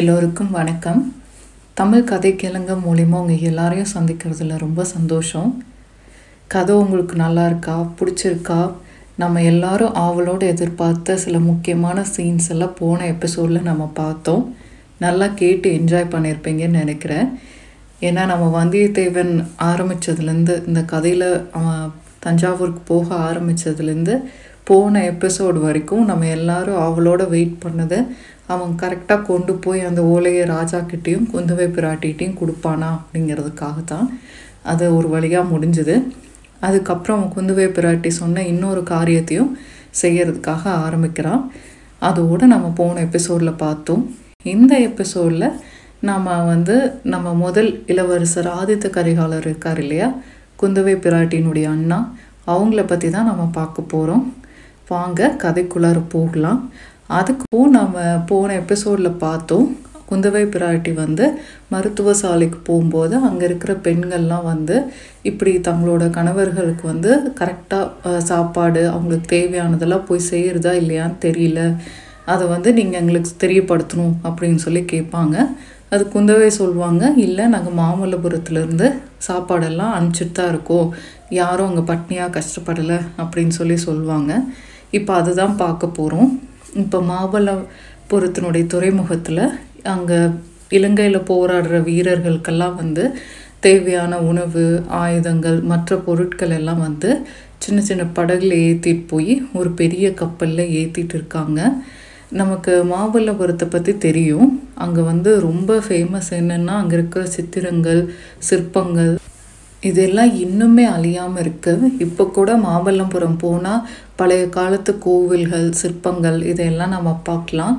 எல்லோருக்கும் வணக்கம். தமிழ் கதை கேளுங்க மூலிமா உங்கள் எல்லாரையும் சந்திக்கிறதுல ரொம்ப சந்தோஷம். கதை உங்களுக்கு நல்லா இருக்கா, பிடிச்சிருக்கா? நம்ம எல்லாரும் ஆவலோடு எதிர்பார்த்த சில முக்கியமான சீன்ஸ் எல்லாம் போன எபிசோடில் நம்ம பார்த்தோம். நல்லா கேட்டு என்ஜாய் பண்ணியிருப்பீங்கன்னு நினைக்கிறேன். ஏன்னா நம்ம வந்தியத்தேவன் ஆரம்பித்ததுலேருந்து, இந்த கதையில் தஞ்சாவூருக்கு போக ஆரம்பித்ததுலேருந்து போன எபிசோடு வரைக்கும் நம்ம எல்லாரும் அவளோடு வெயிட் பண்ணது, அவன் கரெக்டாக கொண்டு போய் அந்த ஓலையை ராஜாக்கிட்டேயும் குந்தவை பிராட்டிகிட்டையும் கொடுப்பானா அப்படிங்கிறதுக்காக தான். அது ஒரு வழியாக முடிஞ்சுது. அதுக்கப்புறம் அவன் குந்தவை பிராட்டி சொன்ன இன்னொரு காரியத்தையும் செய்கிறதுக்காக ஆரம்பிக்கிறான். அதோடு நம்ம போன எபிசோடில் பார்த்தோம். இந்த எபிசோடில் நாம் நம்ம முதல் இளவரசர் ஆதித்த கரிகாலர் இருக்கார் இல்லையா, குந்தவை பிராட்டியினுடைய அண்ணா, அவங்கள பற்றி தான் நம்ம பார்க்க போகிறோம். வாங்க கதைக்குள்ளார போகலாம். அதுக்கும் நம்ம போன எபிசோடில் பார்த்தோம், குந்தவை பிராட்டி மருத்துவ சாலைக்கு போகும்போது அங்கே இருக்கிற பெண்கள்லாம் இப்படி தங்களோட கணவர்களுக்கு கரெக்டாக சாப்பாடு அவங்களுக்கு தேவையானதெல்லாம் போய் செய்கிறதா இல்லையான்னு தெரியல, அதை நீங்கள் எங்களுக்கு தெரியப்படுத்தணும் அப்படின்னு சொல்லி கேட்பாங்க. அது குந்தவை சொல்லுவாங்க, இல்லை நாங்கள் மாமல்லபுரத்துலேருந்து சாப்பாடெல்லாம் அனுப்பிச்சிட்டு தான் இருக்கோம், யாரும் அங்கே பட்னியாக கஷ்டப்படலை அப்படின்னு சொல்லி சொல்லுவாங்க. இப்போ அதுதான் பார்க்க போகிறோம். இப்போ மாமல்லபுரத்தினுடைய துறைமுகத்தில் அங்கே இலங்கையில் போராடுற வீரர்களுக்கெல்லாம் தேவையான உணவு, ஆயுதங்கள், மற்ற பொருட்கள் எல்லாம் சின்ன சின்ன படகுல ஏற்றிட்டு போய் ஒரு பெரிய கப்பலில் ஏற்றிட்டு இருக்காங்க. நமக்கு மாமல்லபுரத்தை பற்றி தெரியும். அங்கே ரொம்ப ஃபேமஸ் என்னென்னா, அங்கே இருக்கிற சித்திரங்கள், சிற்பங்கள், இதெல்லாம் இன்னுமே அழியாமல் இருக்குது. இப்போ கூட மாமல்லபுரம் போனால் பழைய காலத்து கோவில்கள், சிற்பங்கள் இதையெல்லாம் நம்ம பார்க்கலாம்.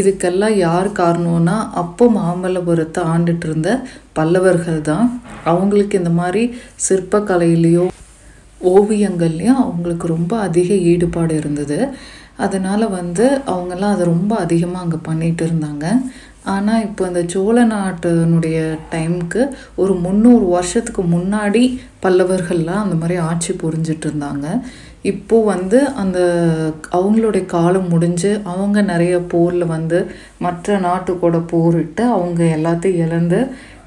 இதுக்கெல்லாம் யார் காரணம்னா, அப்போ மாமல்லபுரத்தை ஆண்டுட்டு இருந்த பல்லவர்கள் தான். அவங்களுக்கு இந்த மாதிரி சிற்பக்கலையிலையோ ஓவியங்கள்லேயும் அவங்களுக்கு ரொம்ப அதிக ஈடுபாடு இருந்தது. அதனால் அவங்கெல்லாம் அதை ரொம்ப அதிகமாக அங்கே பண்ணிகிட்டு இருந்தாங்க. ஆனால் இப்போ அந்த சோழ நாட்டினுடைய டைமுக்கு ஒரு 300 வருஷத்துக்கு முன்னாடி பல்லவர்கள்லாம் அந்த மாதிரி ஆட்சி புரிஞ்சிட்டு இருந்தாங்க. இப்போது அந்த அவங்களுடைய காலம் முடிஞ்சு அவங்க நிறைய போரில் மற்ற நாட்டு கூட போரிட்டு அவங்க எல்லாத்தையும் இழந்து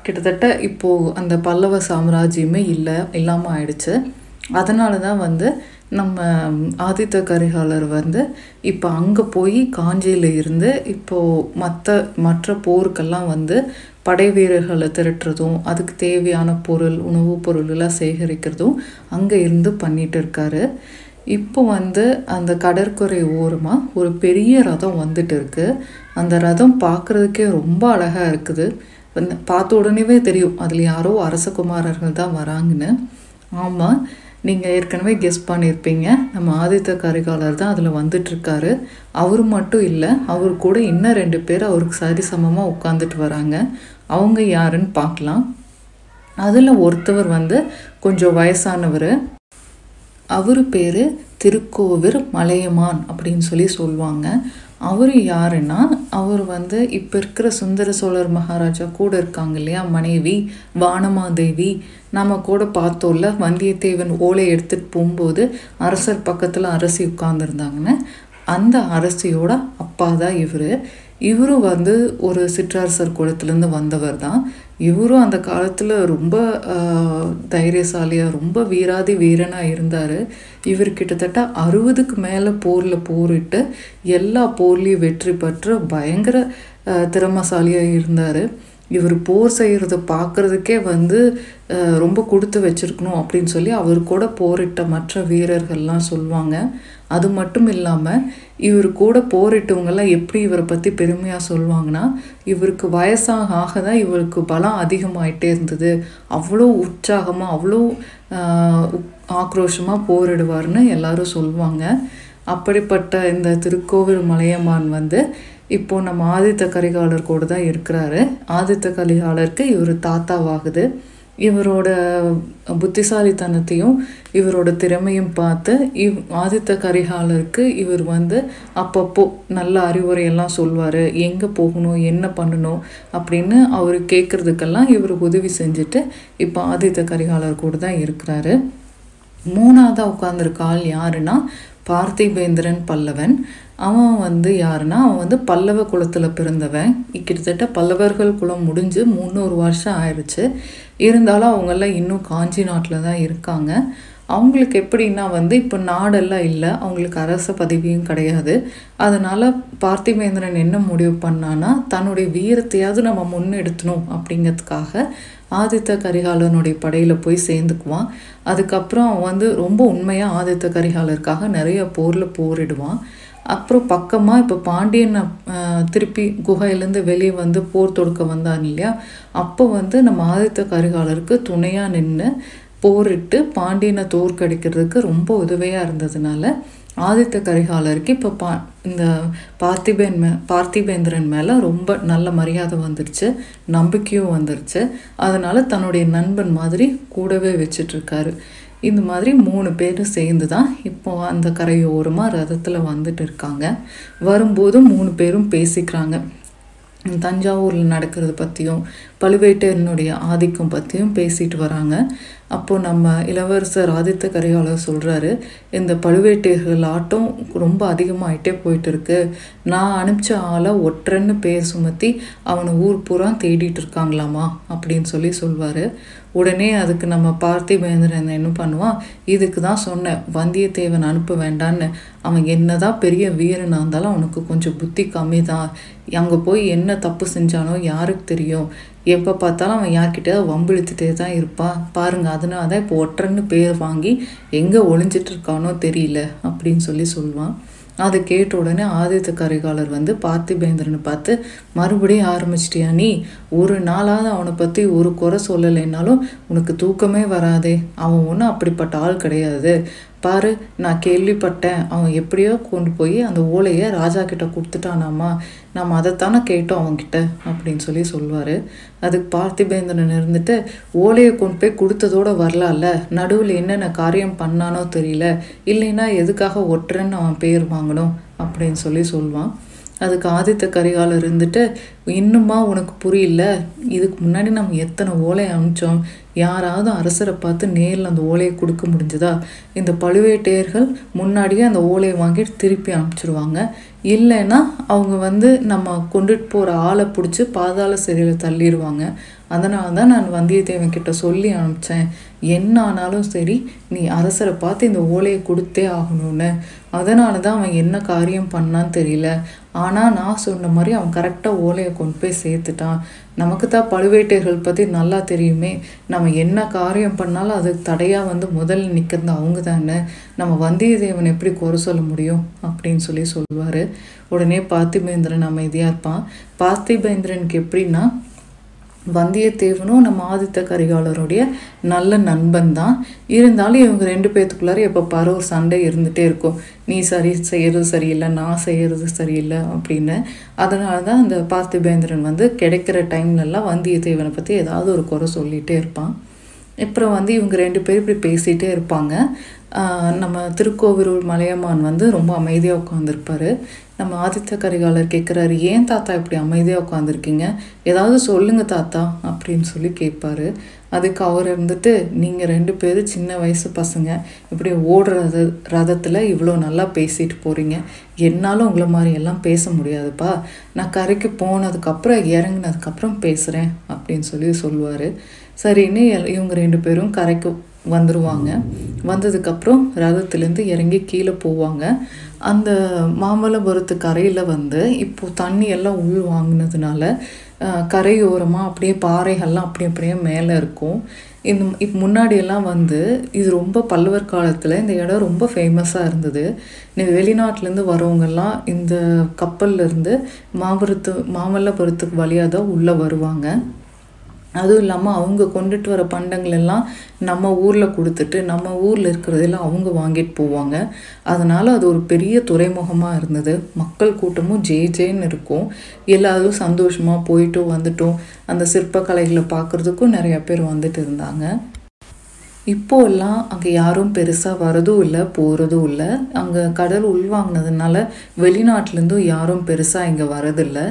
கிட்டத்தட்ட இப்போது அந்த பல்லவ சாம்ராஜ்யமே இல்லாமல் ஆயிடுச்சு. அதனால தான் நம்ம ஆதித்த கரிகாலர் இப்போ அங்கே போய் காஞ்சியில் இருந்து இப்போது மற்ற போருக்கெல்லாம் படை வீரர்களை திரட்டுறதும், அதுக்கு தேவையான பொருள், உணவுப் பொருளெல்லாம் சேகரிக்கிறதும் அங்கே இருந்து பண்ணிகிட்டு இருக்காரு. இப்போ அந்த கடற்கரை ஓரமாக ஒரு பெரிய ரதம் இருக்கு. அந்த ரதம் பார்க்குறதுக்கே ரொம்ப அழகாக இருக்குது. பார்த்த உடனேவே தெரியும் அதில் யாரோ அரசகுமாரர்கள் தான் வராங்கன்னு. ஆமாம், நீங்கள் ஏற்கனவே கெஸ் பண்ணியிருப்பீங்க, நம்ம ஆதித்த கரிகாலர் தான் அதில் வந்துட்டுருக்காரு. அவர் மட்டும் இல்லை, அவர் கூட இன்னும் 2 பேர் அவருக்கு சரிசமமாக உட்காந்துட்டு வராங்க. அவங்க யாருன்னு பார்க்கலாம். அதில் ஒருத்தவர் கொஞ்சம் வயசானவர். அவர் பேர் திருக்கோவலூர் மலையமான அப்படின்னு சொல்லுவாங்க. அவர் யாருன்னா, அவர் இப்போ இருக்கிற சுந்தர சோழர் மகாராஜா கூட இருக்காங்க இல்லையா மனைவி வானமாதேவி. நம்ம கூட பார்த்தோம்ல, வந்தியத்தேவன் ஓலை எடுத்துகிட்டு போகும்போது அரசர் பக்கத்தில் அரசி உட்கார்ந்துருந்தாங்கன்னு, அந்த அரசியோட அப்பா தான் இவர். இவரும் ஒரு சிற்றரசர் குலத்துலேருந்து வந்தவர் தான். இவரும் அந்த காலத்தில் ரொம்ப தைரியசாலியாக, ரொம்ப வீராதி வீரனாக இருந்தார். இவர் கிட்டத்தட்ட 60க்கு மேலே போரில் போரிட்டு எல்லா போர்லேயும் வெற்றி பெற்று பயங்கர திறமசாலியாக இருந்தார். இவர் போர் செய்கிறத பார்க்குறதுக்கே ரொம்ப கொடுத்து வச்சுருக்கணும் அப்படின்னு சொல்லி அவர் கூட போரிட்ட மற்ற வீரர்கள்லாம் சொல்லுவாங்க. அது மட்டும் இல்லாமல் இவர் கூட போரிட்டவங்கெல்லாம் எப்படி இவரை பற்றி பெருமையாக சொல்லுவாங்கன்னா, இவருக்கு வயசாக தான் இவருக்கு பலம் அதிகமாகிட்டே இருந்தது, அவ்வளோ உற்சாகமாக அவ்வளோ ஆக்ரோஷமாக போரிடுவார்னு எல்லாரும் சொல்லுவாங்க. அப்படிப்பட்ட இந்த திருக்கோவில் மலையமான் இப்போது நம்ம ஆதித்த கரிகாலர் கூட தான் இருக்கிறாரு. ஆதித்த கரிகாலருக்கு இவர் தாத்தாவாகுது. இவரோட புத்திசாலித்தனத்தையும் இவரோட திறமையும் பார்த்து ஆதித்த கரிகாலருக்கு இவர் அப்பப்போ நல்ல அறிவுரையெல்லாம் சொல்வார். எங்கே போகணும், என்ன பண்ணணும் அப்படின்னு அவர் கேட்குறதுக்கெல்லாம் இவர் உதவி செஞ்சுட்டு இப்போ ஆதித்த கரிகாலர் கூட தான் இருக்கிறாரு. மூணாவதாக உட்கார்ந்துருக்க ஆள் யாருன்னா பார்த்திவேந்திரன் பல்லவன். அவன் வந்து யாருன்னா, அவன் வந்து பல்லவ குலத்தில் பிறந்தவன். கிட்டத்தட்ட பல்லவர்கள் குலம் முடிஞ்சு 300 வருஷம் ஆயிடுச்சு. இருந்தாலும் அவங்கெல்லாம் இன்னும் காஞ்சி நாட்டில் தான் இருக்காங்க. அவங்களுக்கு எப்படின்னா வந்து இப்போ நாடெல்லாம் இல்லை, அவங்களுக்கு அரச பதவியும் கிடையாது. அதனால் பார்த்திவேந்திரன் என்ன முடிவு பண்ணான்னா, தன்னுடைய வீரத்தையாவது நம்ம முன்னெடுத்தணும் அப்படிங்கிறதுக்காக ஆதித்த கரிகாலனுடைய படையில் போய் சேர்ந்துக்குவான். அதுக்கப்புறம் அவன் வந்து ரொம்ப உண்மையாக ஆதித்த கரிகாலருக்காக நிறைய போரில் போரிடுவான். அப்புறம் பக்கமாக இப்போ பாண்டியனை திருப்பி குகையிலேருந்து வெளியே வந்து போர் தொடுக்க வந்தான் இல்லையா, அப்போ வந்து நம்ம ஆதித்த கரிகாலருக்கு துணையாக நின்று போரிட்டு பாண்டியனை தோற்கடிக்கிறதுக்கு ரொம்ப உதவியாக இருந்ததுனால ஆதித்த கரிகாலருக்கு இப்போ இந்த பார்த்திவேந்திரன் மேலே ரொம்ப நல்ல மரியாதை வந்துருச்சு, நம்பிக்கையும் வந்துருச்சு. அதனால் தன்னுடைய நண்பன் மாதிரி கூடவே வச்சிட்ருக்காரு. இந்த மாதிரி 3 பேரும் சேர்ந்து தான் இப்போது அந்த கரையோரமாக ரதத்தில் வந்துட்டு இருக்காங்க. வரும்போது 3 பேரும் பேசிக்கிறாங்க. தஞ்சாவூரில் நடக்கிறது பற்றியும் பழுவேட்டையனுடைய ஆதிக்கம் பற்றியும் பேசிட்டு வராங்க. அப்போது நம்ம இளவரசர் ஆதித்த கரிகாலர் சொல்கிறாரு, இந்த பழுவேட்டையர்கள் ஆட்டம் ரொம்ப அதிகமாகிட்டே போயிட்டு இருக்கு. நான் அனுப்பிச்ச ஆளை ஒற்றன்னு பேர் சுமத்தி அவனை ஊர் பூரா தேடிட்டு இருக்காங்களாமா அப்படின்னு சொல்லி சொல்வார். உடனே அதுக்கு நம்ம பார்த்திவேந்திரன் என்ன பண்ணுவான், இதுக்கு தான் சொன்னேன் வந்தியத்தேவன் அனுப்ப வேண்டான்னு. அவன் என்ன தான் பெரிய வீரனாக இருந்தாலும் அவனுக்கு கொஞ்சம் புத்தி கம்மி தான். அங்கே போய் என்ன தப்பு செஞ்சானோ யாருக்கு தெரியும், எப்போ பார்த்தாலும் அவன் யார்கிட்டயாவது வம்பிழுத்துட்டே தான் இருப்பான். பாருங்கள், அதனால தான் இப்போ ஒற்றன்னு பேர் வாங்கி எங்கே ஒளிஞ்சிட்ருக்கானோ தெரியல அப்படின்னு சொல்லி சொல்லுவான். அதை கேட்ட உடனே ஆதித்த கரிகாலர் வந்து பார்த்திவேந்திரனை பார்த்து, மறுபடியும் ஆரம்பிச்சிட்டியா நீ? ஒரு நாளாவது அவனை பற்றி ஒரு குறை சொல்லலைன்னாலும் உனக்கு தூக்கமே வராதே. அவன் ஒன்றும் அப்படிப்பட்ட ஆள் கிடையாது. பாரு, நான் கேள்விப்பட்டேன் அவன் எப்படியோ கொண்டு போய் அந்த ஓலையை ராஜா கிட்ட கொடுத்துட்டானாமா, நாம் அதைத்தானே கேட்டோம் அவன்கிட்ட அப்படின்னு சொல்லி சொல்வார். அதுக்கு பார்த்திவேந்திரன் இருந்துட்டு, ஓலையை கொண்டு போய் கொடுத்ததோடு வரலாம்ல, நடுவில் என்னென்ன காரியம் பண்ணானோ தெரியல, இல்லைன்னா எதுக்காக ஒற்றன்னு அவன் பேர் வாங்கணும் அப்படின்னு சொல்லி சொல்வான். அதுக்கு ஆதித்த கரிகாலர் இருந்துட்டு, இன்னுமா உனக்கு புரியல? இதுக்கு முன்னாடி நம்ம எத்தனை ஓலையை அனுப்பிச்சோம், யாராவது அரசரை பார்த்து நேரில் அந்த ஓலையை கொடுக்க முடிஞ்சதா? இந்த பழுவேட்டையர்கள் முன்னாடியே அந்த ஓலையை வாங்கிட்டு திருப்பி அனுப்பிச்சிடுவாங்க. இல்லைன்னா அவங்க வந்து நம்ம கொண்டுட்டு போகிற ஆளை பிடிச்சி பாதாள சிறையில் தள்ளிடுவாங்க. அதனால தான் நான் வந்தியத்தேவன் கிட்ட சொல்லி அனுப்பிச்சேன், என்ன ஆனாலும் சரி நீ அரசரை பார்த்து இந்த ஓலையை கொடுத்தே ஆகணும்னு. அதனால தான் அவன் என்ன காரியம் பண்ணான்னு தெரியல, ஆனால் நான் சொன்ன மாதிரி அவன் கரெக்டாக ஓலையை கொண்டு போய் சேர்த்துட்டான். நமக்கு தான் பழுவேட்டையர்கள் பற்றி நல்லா தெரியுமே, நம்ம என்ன காரியம் பண்ணாலும் அதுக்கு தடையாக வந்து முதல்ல நிற்கிறது அவங்க தானே. நம்ம வந்தியத்தேவன் எப்படி குறை சொல்ல முடியும் அப்படின்னு சொல்லி சொல்வார். உடனே பார்த்திபேந்திரன் அமைதியாக இருப்பான். பார்த்திபேந்திரனுக்கு எப்படின்னா, வந்தியத்தேவனும் நம்ம ஆதித்த கரிகாலருடைய நல்ல நண்பன் தான். இருந்தாலும் இவங்க 2 பேத்துக்குள்ளார எப்போ பாரு ஒரு சண்டை இருந்துகிட்டே இருக்கும். நீ செய்கிறது சரியில்லை, நான் செய்கிறது சரியில்லை அப்படின்னு. அதனால தான் அந்த பார்த்திபேந்திரன் வந்து கிடைக்கிற டைம்லலாம் வந்தியத்தேவனை பற்றி ஏதாவது ஒரு குறை சொல்லிகிட்டே இருப்பான். அப்புறம் வந்து இவங்க 2 பேரும் இப்படி பேசிகிட்டே இருப்பாங்க. நம்ம திருக்கோவலூர் மலையமான் வந்து ரொம்ப அமைதியாக உட்காந்துருப்பார். நம்ம ஆதித்த கரிகாலர் கேட்குறாரு, ஏன் தாத்தா இப்படி அமைதியாக உட்காந்துருக்கீங்க, ஏதாவது சொல்லுங்கள் தாத்தா அப்படின்னு சொல்லி கேட்பாரு. அதுக்கு அவர் இருந்துட்டு, நீங்கள் 2 பேரும் சின்ன வயசு பசங்க, இப்படி ஓடுற ரதத்தில் இவ்வளோ நல்லா பேசிட்டு போகிறீங்க, என்னாலும் உங்களை மாதிரி எல்லாம் பேச முடியாதுப்பா, நான் கரைக்கு போனதுக்கப்புறம் இறங்கினதுக்கப்புறம் பேசுகிறேன் அப்படின்னு சொல்லி சொல்லுவார். சரின்னு இவங்க 2 பேரும் கரைக்கு வந்துடுவாங்க. வந்ததுக்கப்புறம் ரதத்துலேருந்து இறங்கி கீழே போவாங்க. அந்த மாமல்லபுரத்து கரையில் வந்து இப்போது தண்ணி எல்லாம் உள் வாங்கினதுனால கரையோரமாக அப்படியே பாறைகள்லாம் அப்படியே மேலே இருக்கும். இப்போ முன்னாடியெல்லாம் வந்து இது ரொம்ப பல்லவர் காலத்தில் இந்த இடம் ரொம்ப ஃபேமஸாக இருந்தது. வெளிநாட்டிலேருந்து வரவங்கெல்லாம் இந்த கப்பல்லேருந்து மாமல்லபுரத்துக்கு வழியாக தான் உள்ளே வருவாங்க. அதுவும் இல்லாமல் அவங்க கொண்டுட்டு வர பண்டங்கள் எல்லாம் நம்ம ஊரில் கொடுத்துட்டு நம்ம ஊரில் இருக்கிறதெல்லாம் அவங்க வாங்கிட்டு போவாங்க. அதனால் அது ஒரு பெரிய துறைமுகமாக இருந்தது. மக்கள் கூட்டமும் ஜேன்னு இருக்கும். எல்லாரும் சந்தோஷமாக போயிட்டும் வந்துட்டோம். அந்த சிற்பக்கலைகளை பார்க்குறதுக்கும் நிறையா பேர் வந்துட்டு இருந்தாங்க. இப்போல்லாம் அங்கே யாரும் பெருசாக வரதும் இல்லை, போகிறதும் இல்லை. அங்கே கடல் உள்வாங்கினதுனால வெளிநாட்டிலேருந்தும் யாரும் பெருசாக இங்கே வரதில்லை.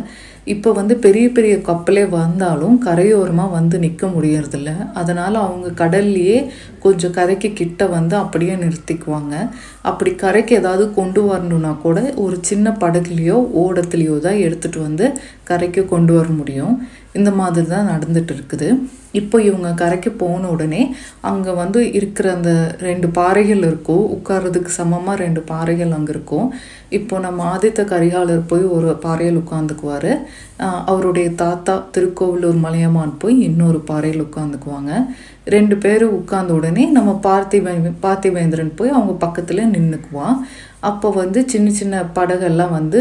இப்போ வந்து பெரிய பெரிய கப்பலே வந்தாலும் கரையோரமாக வந்து நிற்க முடியறதில்ல. அதனால் அவங்க கடல்லையே கொஞ்சம் கரைக்கு கிட்ட வந்து அப்படியே நிறுத்திக்குவாங்க. அப்படி கரைக்கு ஏதாவது கொண்டு வரணுன்னா கூட ஒரு சின்ன படகுலையோ ஓடத்துலையோ தான் எடுத்துகிட்டு வந்து கரைக்கு கொண்டு வர முடியும். இந்த மாதிரி தான் நடந்துட்டு இருக்குது. இப்போ இவங்க கரைக்கு போன உடனே அங்கே வந்து இருக்கிற அந்த ரெண்டு பாறைகள் இருக்கும், உட்கார்றதுக்கு சமமாக ரெண்டு பாறைகள் அங்கே இருக்கும். இப்போ நம்ம ஆதித்த கரிகாலர் போய் ஒரு பாறையில் உட்காந்துக்குவார், அவருடைய தாத்தா திருக்கோவலூர் மலையமான போய் இன்னொரு பாறையில் உட்காந்துக்குவாங்க. ரெண்டு பேரும் உட்கார்ந்த உடனே நம்ம பார்த்திவேந்திரன் போய் அவங்க பக்கத்தில் நின்றுக்குவான். அப்போ வந்து சின்ன சின்ன படகெல்லாம் வந்து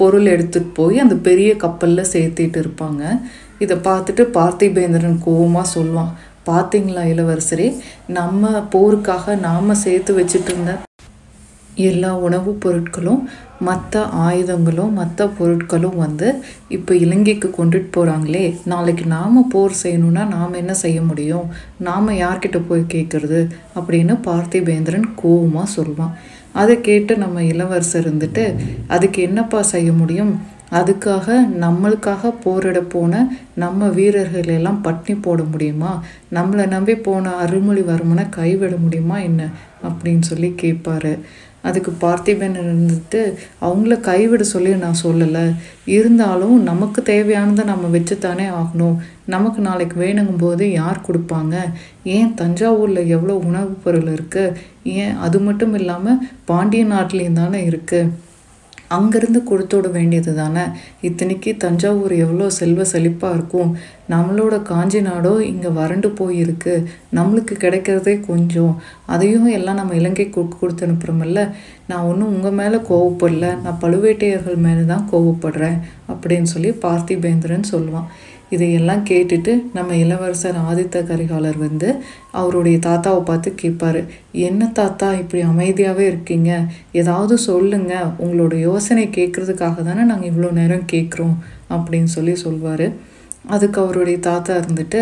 பொருள் எடுத்துகிட்டு போய் அந்த பெரிய கப்பலில் சேர்த்திட்டு இருப்பாங்க. இதை பார்த்துட்டு பார்த்திவேந்திரன் கோபமாக சொல்லுவான், பார்த்தீங்களா இளவரசரே, நம்ம போருக்காக நாம் சேர்த்து வச்சுட்டு இருந்த எல்லா உணவுப் பொருட்களும் மற்ற ஆயுதங்களும் மற்ற பொருட்களும் வந்து இப்போ இலங்கைக்கு கொண்டுட்டு போகிறாங்களே, நாளைக்கு நாம் போர் செய்யணுன்னா நாம் என்ன செய்ய முடியும், நாம் யார்கிட்ட போய் கேட்குறது அப்படின்னு பார்த்திவேந்திரன் கோபமாக சொல்லுவான். அதை கேட்டு நம்ம இளவரசர் இருந்துட்டு, அதுக்கு என்னப்பா செய்ய முடியும், அதுக்காக நம்மளுக்காக போரிட போன நம்ம வீரர்களெல்லாம் பட்டினி போட முடியுமா, நம்மளை நம்பி போன அருள்மொழிவர்மனை கைவிட முடியுமா என்ன அப்படின்னு சொல்லி கேட்பாரு. அதுக்கு பார்த்திபேனர் இருந்துட்டு, அவங்கள கைவிட சொல்லி நான் சொல்லலை, இருந்தாலும் நமக்கு தேவையானதை நம்ம வச்சுத்தானே ஆகணும், நமக்கு நாளைக்கு வேணுங்கும் போது யார் கொடுப்பாங்க, ஏன் தஞ்சாவூரில் எவ்வளோ உணவுப் பொருள் இருக்குது, ஏன் அது மட்டும் இல்லாமல் பாண்டிய நாட்டிலையும் தானே இருக்குது, அங்கேருந்து கொடுத்துட வேண்டியது தானே, இத்தனைக்கு தஞ்சாவூர் எவ்வளோ செல்வ செழிப்பாக இருக்கும், நம்மளோட காஞ்சி நாடோ இங்கே வறண்டு போயிருக்கு, நம்மளுக்கு கிடைக்கிறதே கொஞ்சம், அதையும் எல்லாம் நம்ம இலங்கைக்கு கொடுத்து அனுப்புகிறோமில்ல, நான் ஒன்றும் உங்கள் மேலே கோவப்படல, நான் பழுவேட்டையர்கள் மேலே தான் கோவப்படுறேன் அப்படின்னு சொல்லி பார்த்திபேந்திரன் சொல்லுவான். இதையெல்லாம் கேட்டுட்டு நம்ம இளவரசர் ஆதித்த கரிகாலர் வந்து அவருடைய தாத்தாவை பார்த்து கேட்பார், என்ன தாத்தா இப்படி அமைதியாகவே இருக்கீங்க, ஏதாவது சொல்லுங்க, உங்களோட யோசனை கேட்குறதுக்காக தானே நாங்கள் இவ்வளோ நேரம் கேட்குறோம் அப்படின்னு சொல்லி சொல்வார். அதுக்கு அவருடைய தாத்தா இருந்துட்டு,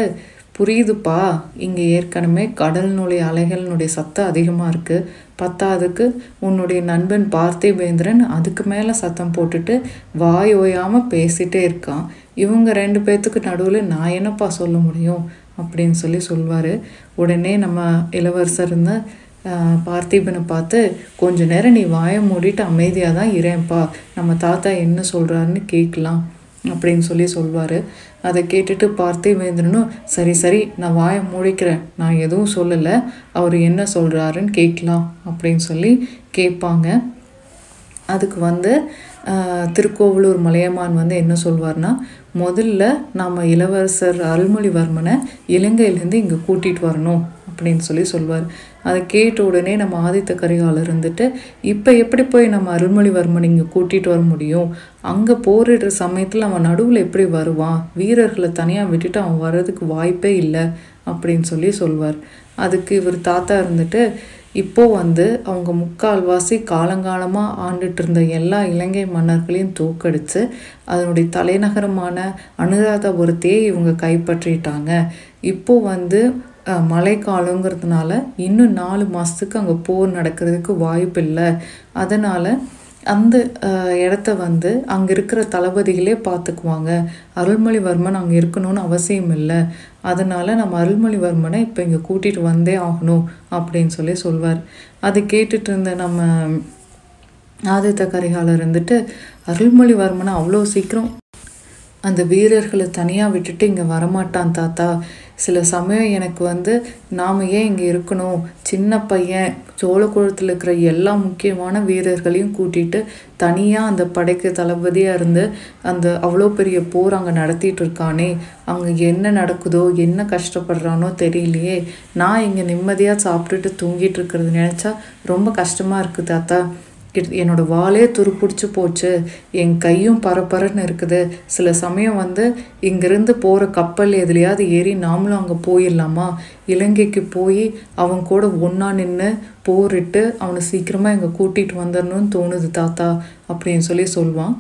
புரியுதுப்பா, இங்கே ஏற்கனவே கடலினுடைய அலைகளினுடைய சத்தம் அதிகமாக இருக்குது, பத்தாவதுக்கு உன்னுடைய நண்பன் பார்த்திவேந்திரன் அதுக்கு மேலே சத்தம் போட்டுட்டு வாய் ஓயாமல் பேசிகிட்டே இருக்கான், இவங்க ரெண்டு பேர்த்துக்கு நடுவில் நான் என்னப்பா சொல்ல முடியும் அப்படின்னு சொல்லி சொல்வார். உடனே நம்ம இளவரசர் இருந்து பார்த்திபனை பார்த்து, கொஞ்ச நேரம் நீ வாயை மூடிட்டு அமைதியாக தான் இரேன்ப்பா, நம்ம தாத்தா என்ன சொல்கிறாருன்னு கேட்கலாம் அப்படின்னு சொல்லி சொல்வார். அதை கேட்டுட்டு பார்த்திவேந்திரனும், சரி சரி நான் வாயை மூடிக்கிறேன், நான் எதுவும் சொல்லலை, அவர் என்ன சொல்கிறாருன்னு கேட்கலாம் அப்படின்னு சொல்லி கேட்பாங்க. அதுக்கு வந்து திருக்கோவலூர் மலையமான் வந்து என்ன சொல்வார்னா, முதல்ல நம்ம இளவரசர் அருள்மொழிவர்மனை இலங்கையிலேருந்து இங்கே கூட்டிகிட்டு வரணும் அப்படின்னு சொல்லி சொல்வார். அதை கேட்ட உடனே நம்ம ஆதித்த கரிகாலர் இருந்துட்டு, இப்போ எப்படி போய் நம்ம அருள்மொழிவர்மனை இங்கே கூட்டிகிட்டு வர முடியும், அங்கே போரிடுற சமயத்தில் அவன் நடுவில் எப்படி வருவான், வீரர்களை தனியாக விட்டுட்டு அவன் வர்றதுக்கு வாய்ப்பே இல்லை அப்படின்னு சொல்லி சொல்வார். அதுக்கு இவர் தாத்தா இருந்துட்டு, இப்போது வந்து அவங்க முக்கால்வாசி காலங்காலமாக ஆண்டுட்டு இருந்த எல்லா இலங்கை மன்னர்களையும் தோக்கடித்து அதனுடைய தலைநகரமான அனுராதபுரத்தையே இவங்க கைப்பற்றிட்டாங்க. இப்போது வந்து மழைக்காலங்கிறதுனால இன்னும் 4 மாதத்துக்கு அங்கே போர் நடக்கிறதுக்கு வாய்ப்பு இல்லை, அதனால் அந்த இடத்த வந்து அங்கே இருக்கிற தளபதிகளே பார்த்துக்குவாங்க, அருள்மொழிவர்மன் அங்கே இருக்கணும்னு அவசியம் இல்லை, அதனால் நம்ம அருள்மொழிவர்மனை இப்போ இங்கே கூட்டிகிட்டு வந்தே ஆகணும் அப்படின்னு சொல்லி சொல்வார். அது கேட்டுட்டு இருந்த நம்ம ஆதித்த கரிகாலர் வந்துட்டு, அருள்மொழிவர்மனை அவ்வளோ சீக்கிரம் அந்த வீரர்களை தனியாக விட்டுட்டு இங்கே வரமாட்டான் தாத்தா, சில சமயம் எனக்கு வந்து நாம் ஏன் இங்கே இருக்கணும், சின்ன பையன் சோழ குலத்தில் இருக்கிற எல்லா முக்கியமான வீரர்களையும் கூட்டிகிட்டு தனியாக அந்த படைக்கு தளபதியாக இருந்து அந்த அவ்வளோ பெரிய போர் அங்கே நடத்திட்டு இருக்கானே, அங்கே என்ன நடக்குதோ என்ன கஷ்டப்படுறானோ தெரியலையே, நான் இங்கே நிம்மதியாக சாப்பிட்டுட்டு தூங்கிட்டு இருக்கிறது நினச்சா ரொம்ப கஷ்டமாக இருக்குது தாத்தா, என்னோட வாலே துருப்பிடிச்சு போச்சு, என் கையும் பரபரன்னு இருக்குது, சில சமயம் வந்து இங்கேருந்து போகிற கப்பல் எதுலையாவது ஏறி நாமளும் அங்கே போயிடலாமா, இலங்கைக்கு போய் அவன் கூட ஒன்றா நின்று போரிட்டு அவனை சீக்கிரமாக இங்கே கூட்டிகிட்டு வந்துடணும்னு தோணுது தாத்தா அப்படின்னு சொல்லி சொல்வான்.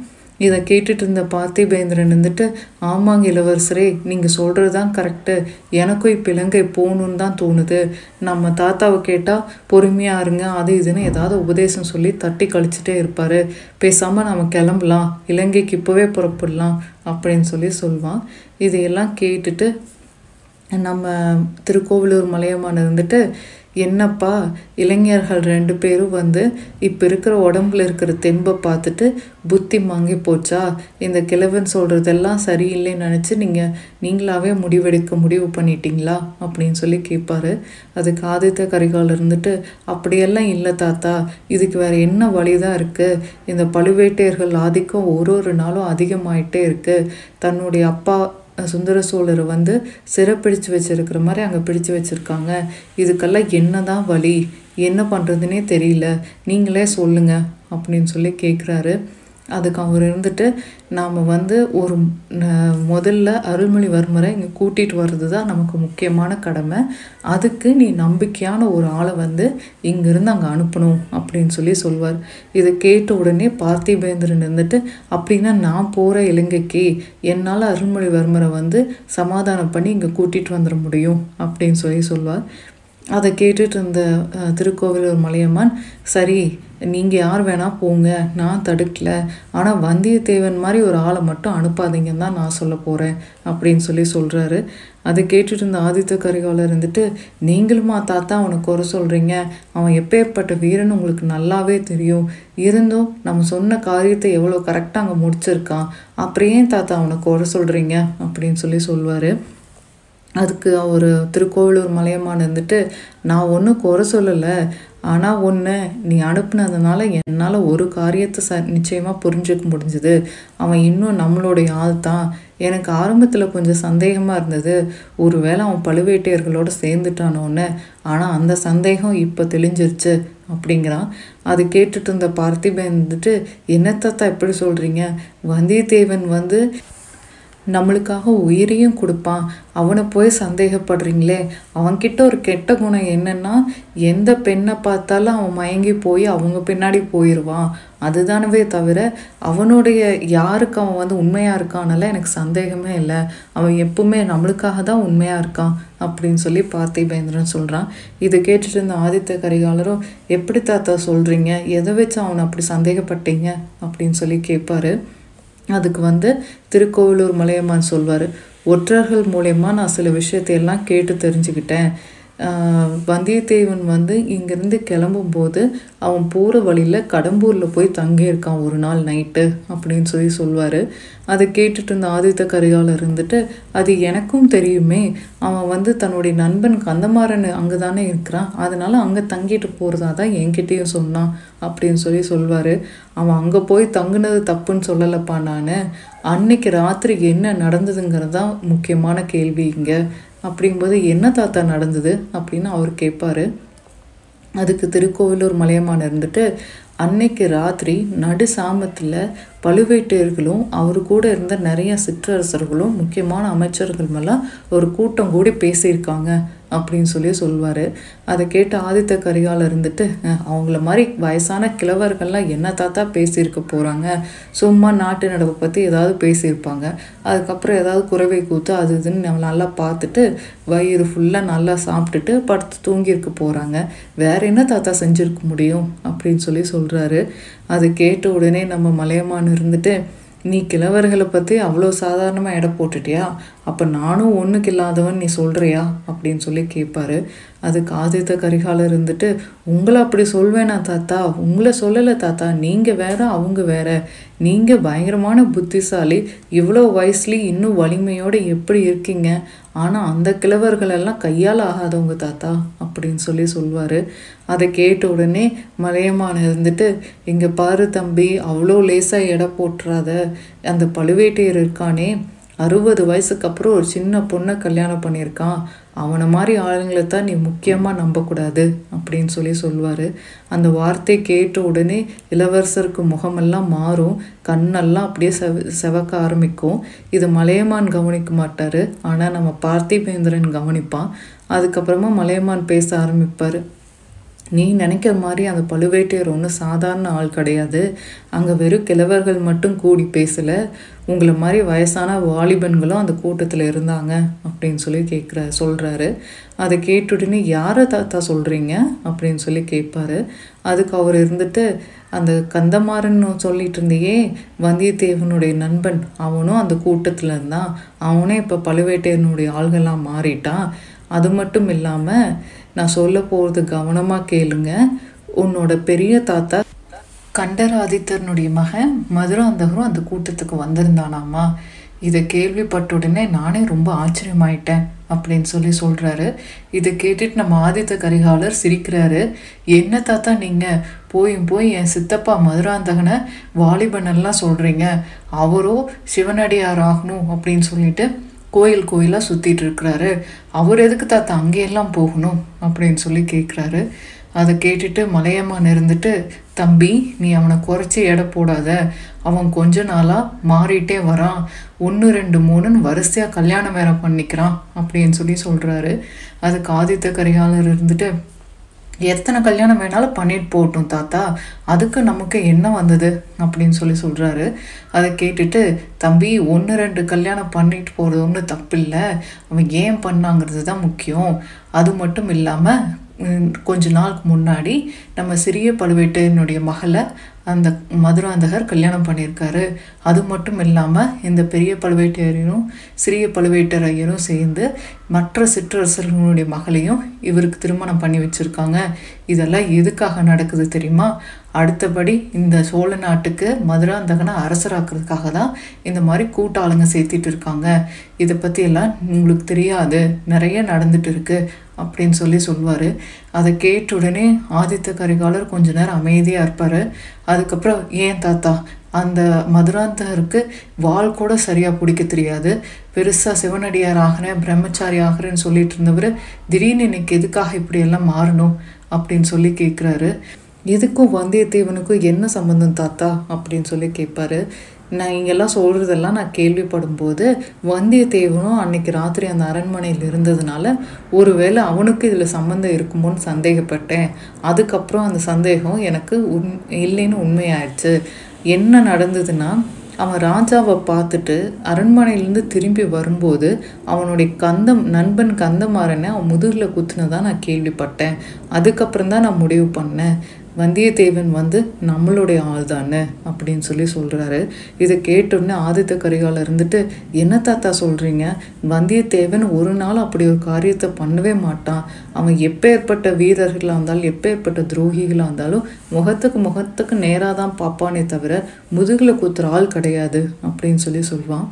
இதை கேட்டுட்டு இருந்த பார்த்திவேந்திரன் வந்துட்டு, ஆமாங்க இளவரசரே, நீங்கள் சொல்கிறது தான் கரெக்டு. எனக்கும் இப்போ இலங்கை போகணுன்னு தான் தோணுது. நம்ம தாத்தாவை கேட்டால் பொறுமையாக இருங்க அது இதுன்னு ஏதாவது உபதேசம் சொல்லி தட்டி கழிச்சிட்டே இருப்பார். பேசாமல் நம்ம கிளம்பலாம், இலங்கைக்கு இப்போவே புறப்படலாம் அப்படின்னு சொல்லி சொல்வான். இதையெல்லாம் கேட்டுட்டு நம்ம திருக்கோவலூர் மலையமான வந்துட்டு, என்னப்பா இளைஞர்கள் 2 பேரும் வந்து இப்போ இருக்கிற உடம்புல இருக்கிற தெம்பை பார்த்துட்டு புத்தி வாங்கி போச்சா? இந்த கிழவன் சொல்கிறதெல்லாம் சரியில்லைன்னு நினச்சி நீங்களாவே முடிவு பண்ணிட்டீங்களா அப்படின்னு சொல்லி கேட்பாரு. அதுக்கு ஆதித்த கரிகாலர் இருந்துட்டு, அப்படியெல்லாம் இல்லை தாத்தா, இதுக்கு வேறு என்ன வழி தான் இருக்குது? இந்த பழுவேட்டையர்கள் ஆதிக்கம் ஒரு நாளும் அதிகமாகிட்டே இருக்குது. தன்னுடைய அப்பா சுந்தர சோழரை வந்து சிறை பிடிச்சு வச்சிருக்கிற மாதிரி அங்கே பிடிச்சு வச்சுருக்காங்க. இதுக்கெல்லாம் என்ன தான் வழி, என்ன பண்ணுறதுனே தெரியல, நீங்களே சொல்லுங்க அப்படின்னு சொல்லி கேட்குறாரு. அதுக்கு அவர் இருந்துட்டு, நாம் வந்து முதல்ல அருள்மொழிவர்மரை இங்கே கூட்டிகிட்டு வர்றது தான் நமக்கு முக்கியமான கடமை. அதுக்கு நீ நம்பிக்கையான ஒரு ஆளை வந்து இங்கேருந்து அங்கே அனுப்பணும் அப்படின்னு சொல்லி சொல்வார். இதை கேட்ட உடனே பார்த்திவேந்திரன் இருந்துட்டு, அப்படின்னா நான் போகிற இலங்கைக்கு என்னால் அருள்மொழிவர்மரை வந்து சமாதானம் பண்ணி இங்கே கூட்டிகிட்டு வந்துட முடியும் அப்படின்னு சொல்லி சொல்வார். அதை கேட்டுட்டு இருந்த திருக்கோவிலூர் மலையமான், சரி நீங்கள் யார் வேணால் போங்க, நான் தடுக்கலை, ஆனால் வந்தியத்தேவன் மாதிரி ஒரு ஆளை மட்டும் அனுப்பாதீங்கன்னு தான் நான் சொல்ல போகிறேன் அப்படின்னு சொல்லி சொல்கிறாரு. அதை கேட்டுட்டு இருந்த ஆதித்த கரிகாலர் இருந்துட்டு, நீங்களுமா தாத்தா அவனை குறை சொல்கிறீங்க? அவன் எப்பேற்பட்ட வீரன் உங்களுக்கு நல்லாவே தெரியும். இருந்தும் நம்ம சொன்ன காரியத்தை எவ்வளோ கரெக்டாக அங்கே முடிச்சிருக்கான், அப்புறம் ஏன் தாத்தா அவனை குறை சொல்கிறீங்க அப்படின்னு சொல்லி சொல்வார். அதுக்கு அவர் திருக்கோவிலூர் மலையமான் இருந்துட்டு, நான் ஒன்றும் குறை சொல்லலை, ஆனால் ஒன்று நீ அனுப்புனதுனால என்னால் ஒரு காரியத்தை நிச்சயமாக புரிஞ்சுக்க முடிஞ்சுது. அவன் இன்னும் நம்மளுடைய ஆள் தான். எனக்கு ஆரம்பத்தில் கொஞ்சம் சந்தேகமாக இருந்தது, ஒரு வேளை அவன் பழுவேட்டையர்களோடு சேர்ந்துட்டானோன்னு. ஆனால் அந்த சந்தேகம் இப்போ தெளிஞ்சிருச்சு அப்படிங்கிறான். அது கேட்டுட்டு இருந்த பார்த்திபன் வந்துட்டு, என்னத்தத்தா எப்படி சொல்கிறீங்க? வந்தியத்தேவன் வந்து நம்மளுக்காக உயிரையும் கொடுப்பான், அவனை போய் சந்தேகப்படுறீங்களே. அவன்கிட்ட ஒரு கெட்ட குணம் என்னன்னா, எந்த பெண்ணை பார்த்தாலும் அவன் மயங்கி போய் அவங்க பின்னாடி போயிடுவான். அதுதானவே தவிர அவனுடைய யாருக்கு அவன் வந்து உண்மையாக இருக்கானால எனக்கு சந்தேகமே இல்லை. அவன் எப்பவுமே நம்மளுக்காக தான் உண்மையாக இருக்கான் அப்படின்னு சொல்லி பார்த்திபேந்திரன் சொல்கிறான். இதை கேட்டுட்டு இருந்த ஆதித்த கரிகாலரும், எப்படி தாத்தா சொல்கிறீங்க, எதை வச்சு அவனை அப்படி சந்தேகப்பட்டீங்க அப்படின்னு சொல்லி கேட்பாரு. அதுக்கு வந்து திருக்கோவிலூர் மலையமான் சொல்வார், ஒற்றர்கள் மூலயமா நான் சில விஷயத்தையெல்லாம் கேட்டு தெரிஞ்சுக்கிட்டேன். வந்தியத்தேவன் வந்து இங்கேருந்து கிளம்பும்போது அவன் போகிற வழியில் கடம்பூரில் போய் தங்கியிருக்கான் 1 நாள் நைட்டு அப்படின்னு சொல்லி சொல்வார். அதை கேட்டுட்டு இருந்த ஆதித்த கரிகாலர் இருந்துட்டு, அது எனக்கும் தெரியுமே, அவன் வந்து தன்னுடைய நண்பன் கந்தமாரன் அங்கே தானே இருக்கிறான், அதனால் அங்கே தங்கிட்டு போகிறதா தான் என்கிட்டையும் சொன்னான் அப்படின்னு சொல்லி சொல்வார். அவன் அங்கே போய் தங்குனது தப்புன்னு சொல்லலைப்பா, நான் அன்னைக்கு ராத்திரி என்ன நடந்ததுங்கிறது தான் முக்கியமான கேள்வி இங்கே அப்படிங்கும்போது என்ன தாத்தா நடந்தது அப்படின்னு அவர் கேட்பார். அதுக்கு திருக்கோவிலூர் மலையமான இருந்துட்டு, அன்னைக்கு ராத்திரி நடு சாமத்தில் பழுவேட்டையர்களும் அவரு கூட இருந்த நிறைய சிற்றரசர்களும் முக்கியமான அமைச்சர்கள் எல்லாம் ஒரு கூட்டம் கூடி பேசியிருக்காங்க அப்படின்னு சொல்லி சொல்வார். அதை கேட்டு ஆதித்த கரிகாலர் இருந்துட்டு, அவங்கள மாதிரி வயசான கிழவர்கள்லாம் என்ன தாத்தா பேசியிருக்க போகிறாங்க, சும்மா நாட்டு நடப்பை பற்றி ஏதாவது பேசியிருப்பாங்க, அதுக்கப்புறம் ஏதாவது குறைவை கூத்து அது இதுன்னு நம்ம நல்லா பார்த்துட்டு வயிறு ஃபுல்லாக நல்லா சாப்பிட்டுட்டு படுத்து தூங்கியிருக்க போகிறாங்க, வேற என்ன தாத்தா செஞ்சுருக்க முடியும் அப்படின்னு சொல்லி சொல்கிறாரு. அதை கேட்ட உடனே நம்ம மலையமான் இருந்துட்டு, நீ கிழவர்களை பற்றி அவ்வளோ சாதாரணமாக எடை போட்டுட்டியா, அப்போ நானும் ஒன்றுக்கு இல்லாதவன் நீ சொல்கிறியா அப்படின்னு சொல்லி கேட்பாரு. அதுக்கு ஆதித்த கரிகாலர் இருந்துட்டு, உங்களை அப்படி சொல்வேனா தாத்தா, உங்களை சொல்லலை தாத்தா, நீங்கள் வேற அவங்க வேற, நீங்கள் பயங்கரமான புத்திசாலி, இவ்வளோ வயசுலேயும் இன்னும் வலிமையோடு எப்படி இருக்கீங்க, ஆனால் அந்த கிழவர்களெல்லாம் கையால் ஆகாதவங்க தாத்தா அப்படின்னு சொல்லி சொல்வார். அதை கேட்ட உடனே மலையமான இருந்துட்டு, இங்கே பாரு தம்பி, அவ்வளோ லேசாக எடை போட்டுறாத, அந்த பழுவேட்டையர் இருக்கானே 60 வயசுக்கு அப்புறம் ஒரு சின்ன பொண்ணை கல்யாணம் பண்ணியிருக்கான், அவனை மாதிரி ஆளுங்களை தான் நீ முக்கியமாக நம்பக்கூடாது அப்படின்னு சொல்லி சொல்வார். அந்த வார்த்தை கேட்ட உடனே இளவரசருக்கு முகமெல்லாம் மாறும், கண்ணெல்லாம் அப்படியே செவக்க ஆரம்பிக்கும். இது மலையமான் கவனிக்க மாட்டார், ஆனால் நம்ம பார்த்திபேந்திரன் கவனிப்பான். அதுக்கப்புறமா மலையமான் பேச ஆரம்பிப்பார். நீ நினைக்கிற மாதிரி அந்த பழுவேட்டையர் ஒன்றும் சாதாரண ஆள் கிடையாது. அங்கே வெறும் கிழவர்கள் மட்டும் கூடி பேசலை, உங்களை மாதிரி வயசான வாலிபன்களும் அந்த கூட்டத்தில் இருந்தாங்க அப்படின்னு சொல்லி சொல்கிறாரு. அதை கேட்டுட்டுன்னு யாரை தாத்தா சொல்கிறீங்க அப்படின்னு சொல்லி கேட்பாரு. அதுக்கு அவர் இருந்துட்டு அந்த கந்தமாரன் சொல்லிட்டு இருந்தையே வந்தியத்தேவனுடைய நண்பன், அவனும் அந்த கூட்டத்தில் இருந்தான், அவனே இப்போ பழுவேட்டையனுடைய ஆள்கள்லாம் மாறிட்டான். அது மட்டும் இல்லாமல் நான் சொல்ல போகிறது கவனமாக கேளுங்க, உன்னோட பெரிய தாத்தா கண்டராதித்தரனுடைய மகன் மதுராந்தகரும் அந்த கூட்டத்துக்கு வந்திருந்தானாமா. இதை கேள்விப்பட்ட உடனே நானே ரொம்ப ஆச்சரியமாயிட்டேன் அப்படின்னு சொல்லி சொல்கிறாரு. இதை கேட்டுட்டு நம்ம ஆதித்த கரிகாலர் சிரிக்கிறாரு. என்ன தாத்தா நீங்கள் போய் என் சித்தப்பா மதுராந்தகனை வாலிபனெல்லாம் சொல்கிறீங்க, அவரோ சிவனடியார் ஆகணும் அப்படின்னு சொல்லிட்டு கோயிலாக சுற்றிட்டு இருக்கிறாரு, அவர் எதுக்கு தாத்தா அங்கேயெல்லாம் போகணும் அப்படின்னு சொல்லி கேட்குறாரு. அதை கேட்டுட்டு மலையமான் இருந்துட்டு, தம்பி நீ அவனை குறைச்சி எடை போடாத, அவன் கொஞ்ச நாளாக மாறிட்டே வரான், 1 2 3ன்னு வரிசையாக கல்யாணம் வேற பண்ணிக்கிறான் அப்படின்னு சொல்லி சொல்கிறாரு. அதுக்கு ஆதித்த கரிகாலர் இருந்துட்டு, எத்தனை கல்யாணம் வேணாலும் பண்ணிட்டு போகட்டும் தாத்தா, அதுக்கு நமக்கு என்ன வந்தது அப்படின்னு சொல்லி சொல்கிறாரு. அதை கேட்டுட்டு, தம்பி 1 2 கல்யாணம் பண்ணிட்டு போகிறது ஒன்றும் தப்பில்லை, அவன் ஏன் பண்ணாங்கிறது தான் முக்கியம். அது மட்டும் இல்லாமல் கொஞ்ச நாளுக்கு முன்னாடி நம்ம சிறிய பழுவேட்டையனுடைய மகளை அந்த மதுராந்தகர் கல்யாணம் பண்ணியிருக்காரு. அது மட்டும் இல்லாமல் இந்த பெரிய பழுவேட்டையரையும் சிறிய பழுவேட்டரையரும் சேர்ந்து மற்ற சிற்றரசர்களுடைய மகளையும் இவருக்கு திருமணம் பண்ணி வச்சுருக்காங்க. இதெல்லாம் எதுக்காக நடக்குது தெரியுமா? அடுத்தபடி இந்த சோழ நாட்டுக்கு மதுராந்தகனை அரசராக்குறதுக்காக தான் இந்த மாதிரி கூட்டாளுங்க சேர்த்திட்டு இருக்காங்க. இதை பற்றியெல்லாம் உங்களுக்கு தெரியாது, நிறைய நடந்துட்டு இருக்கு அப்படின்னு சொல்லி சொல்வார். அதை கேட்ட உடனே ஆதித்த கரிகாலர் கொஞ்ச நேரம் அமைதியாக இருப்பார். அதுக்கப்புறம், ஏன் தாத்தா அந்த மதுராந்தகருக்கு வால் கூட சரியாக பிடிக்க தெரியாது, பெருசாக சிவனடியார் ஆகிறேன் பிரம்மச்சாரி ஆகிறேன்னு சொல்லிட்டு இருந்தவர் திடீர்னு இன்னைக்கு எதுக்காக இப்படியெல்லாம் மாறணும் அப்படின்னு சொல்லி கேட்குறாரு. எதுக்கும் வந்தியத்தேவனுக்கும் என்ன சம்பந்தம் தாத்தா அப்படின்னு சொல்லி கேட்பாரு. நான் இங்கெல்லாம் சொல்கிறதெல்லாம் நான் கேள்விப்படும் போது வந்தியத்தேவனும் அன்னைக்கு ராத்திரி அந்த அரண்மனையில் இருந்ததுனால ஒருவேளை அவனுக்கு இதில் சம்மந்தம் இருக்குமோன்னு சந்தேகப்பட்டேன். அதுக்கப்புறம் அந்த சந்தேகம் எனக்கு இல்லைன்னு உண்மையாயிடுச்சு. என்ன நடந்ததுன்னா, அவன் ராஜாவை பார்த்துட்டு அரண்மனையிலேருந்து திரும்பி வரும்போது அவனுடைய நண்பன் கந்தமாரனை அவன் முதுகில் குத்துனதான் நான் கேள்விப்பட்டேன். அதுக்கப்புறம் தான் நான் முடிவு பண்ணேன், வந்தியத்தேவன் நம்மளுடைய ஆள் தானே அப்படின்னு சொல்லி சொல்கிறாரு. இதை கேட்டோடனே ஆதித்த கரிகாலர் இருந்துட்டு, என்ன தாத்தா சொல்கிறீங்க, வந்தியத்தேவன் ஒரு நாள் அப்படி ஒரு காரியத்தை பண்ணவே மாட்டான். அவன் எப்பேற்பட்ட வீரர்களாக இருந்தாலும் எப்பேற்பட்ட துரோகிகளாக இருந்தாலும் முகத்துக்கு நேராக தான் பார்ப்பானே தவிர முதுகில் குத்துற ஆள் கிடையாது அப்படின்னு சொல்லி சொல்வான்.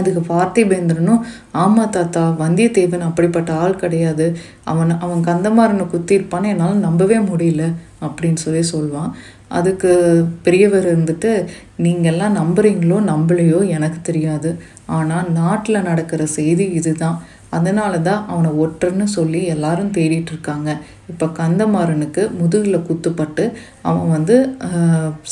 அதுக்கு பார்த்திவேந்திரனும், ஆமாம் தாத்தா வந்தியத்தேவன் அப்படிப்பட்ட ஆள் கிடையாது, அவன் கந்தமாரனை குத்திருப்பான்னு என்னால் நம்பவே முடியல அப்படின்னு சொல்லி சொல்வான். அதுக்கு பெரியவர் இருந்துட்டு, நீங்கள்லாம் நம்புறீங்களோ நம்பலையோ எனக்கு தெரியாது, ஆனால் நாட்டில் நடக்கிற செய்தி இதுதான், அதனால தான் அவனை ஒற்றன்னு சொல்லி எல்லாரும் தேடிட்டு இருக்காங்க. இப்போ கந்தமாரனுக்கு முதுகில் குத்துப்பட்டு அவன்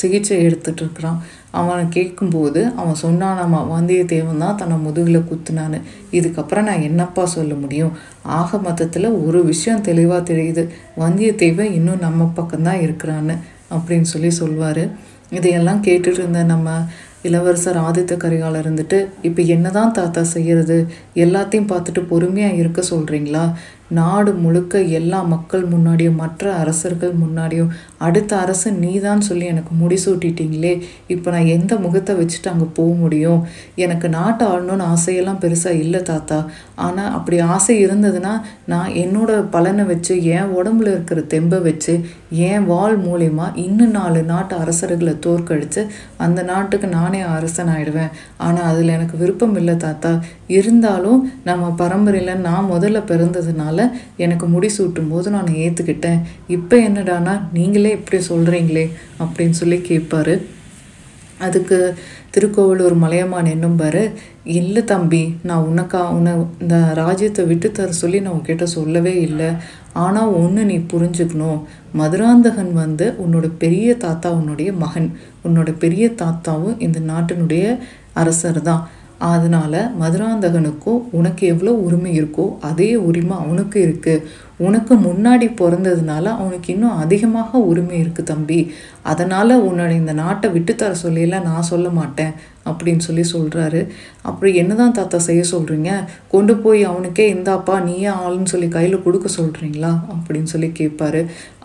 சிகிச்சை எடுத்துட்டு இருக்கிறான். அவனை கேட்கும்போது அவன் சொன்னானாமா, வந்தியத்தேவன் தான் தன்னை முதுகில் குத்துனான்னு. இதுக்கப்புறம் நான் என்னப்பா சொல்ல முடியும்? ஆக மொத்தத்தில் ஒரு விஷயம் தெளிவாக தெரியுது, வந்தியத்தேவன் இன்னும் நம்ம பக்கம்தான் இருக்கிறான்னு அப்படின்னு சொல்லி சொல்வார். இதையெல்லாம் கேட்டுட்டு இருந்த நம்ம இளவரசர் ஆதித்த கரிகாலர் இருந்துட்டு, இப்போ என்னதான் தாத்தா செய்கிறது? எல்லாத்தையும் பார்த்துட்டு பொறுமையாக இருக்க சொல்கிறீங்களா? நாடு முழுக்க எல்லா மக்கள் முன்னாடியும் மற்ற அரசர்கள் முன்னாடியும் அடுத்த அரசு நீதான் சொல்லி எனக்கு முடிசூட்டிட்டீங்களே, இப்போ நான் எந்த முகத்தை வச்சுட்டு அங்கே போக முடியும்? எனக்கு நாட்டை ஆளணும்னு ஆசையெல்லாம் பெருசாக இல்லை தாத்தா, ஆனால் அப்படி ஆசை இருந்ததுன்னா நான் என்னோட பலனை வச்சு என் உடம்புல இருக்கிற தெம்பை வச்சு என் வாள் மூலயமா இன்னும் 4 நாட்டு அரசர்களை தோற்கடித்து அந்த நாட்டுக்கு நானே அரசன் ஆயிடுவேன். ஆனால் அதில் எனக்கு விருப்பம் இல்லை தாத்தா. இருந்தாலும் நம்ம பரம்பரையில் நான் முதல்ல பிறந்ததுனால எனக்கு முடிசூட்டும் போது நான் ஏற்றுக்கிட்டேன். இப்போ என்னடானா நீங்களே இப்படி சொல்கிறீங்களே அப்படின்னு சொல்லி கேட்பாரு. அதுக்கு திருக்கோவலூர் மலையமான என்னும்பாரு, இல்லை தம்பி நான் உன்னை இந்த ராஜ்யத்தை விட்டு தர சொல்லி நான் உன்கிட்ட சொல்லவே இல்லை. ஆனால் ஒன்று நீ புரிஞ்சுக்கணும், மதுராந்தகன் உன்னோட பெரிய தாத்தா, உன்னுடைய மகன், உன்னோட பெரிய தாத்தாவும் இந்த நாட்டினுடைய அரசர் தான். அதனால் மதுராந்தகனுக்கும் உனக்கு எவ்வளோ உரிமை இருக்கோ அதே உரிமை அவனுக்கு இருக்குது. உனக்கு முன்னாடி பிறந்ததுனால அவனுக்கு இன்னும் அதிகமாக உரிமை இருக்குது தம்பி. அதனால் உன்னோட இந்த நாட்டை விட்டுத்தர சொல்லியெல்லாம் நான் சொல்ல மாட்டேன் அப்படின்னு சொல்கிறாரு. அப்புறம் என்ன தான் தாத்தா செய்ய சொல்கிறீங்க? கொண்டு போய் அவனுக்கே இந்தாப்பா நீயே ஆளுன்னு சொல்லி கையில் கொடுக்க சொல்கிறீங்களா அப்படின்னு சொல்லி கேட்பாரு.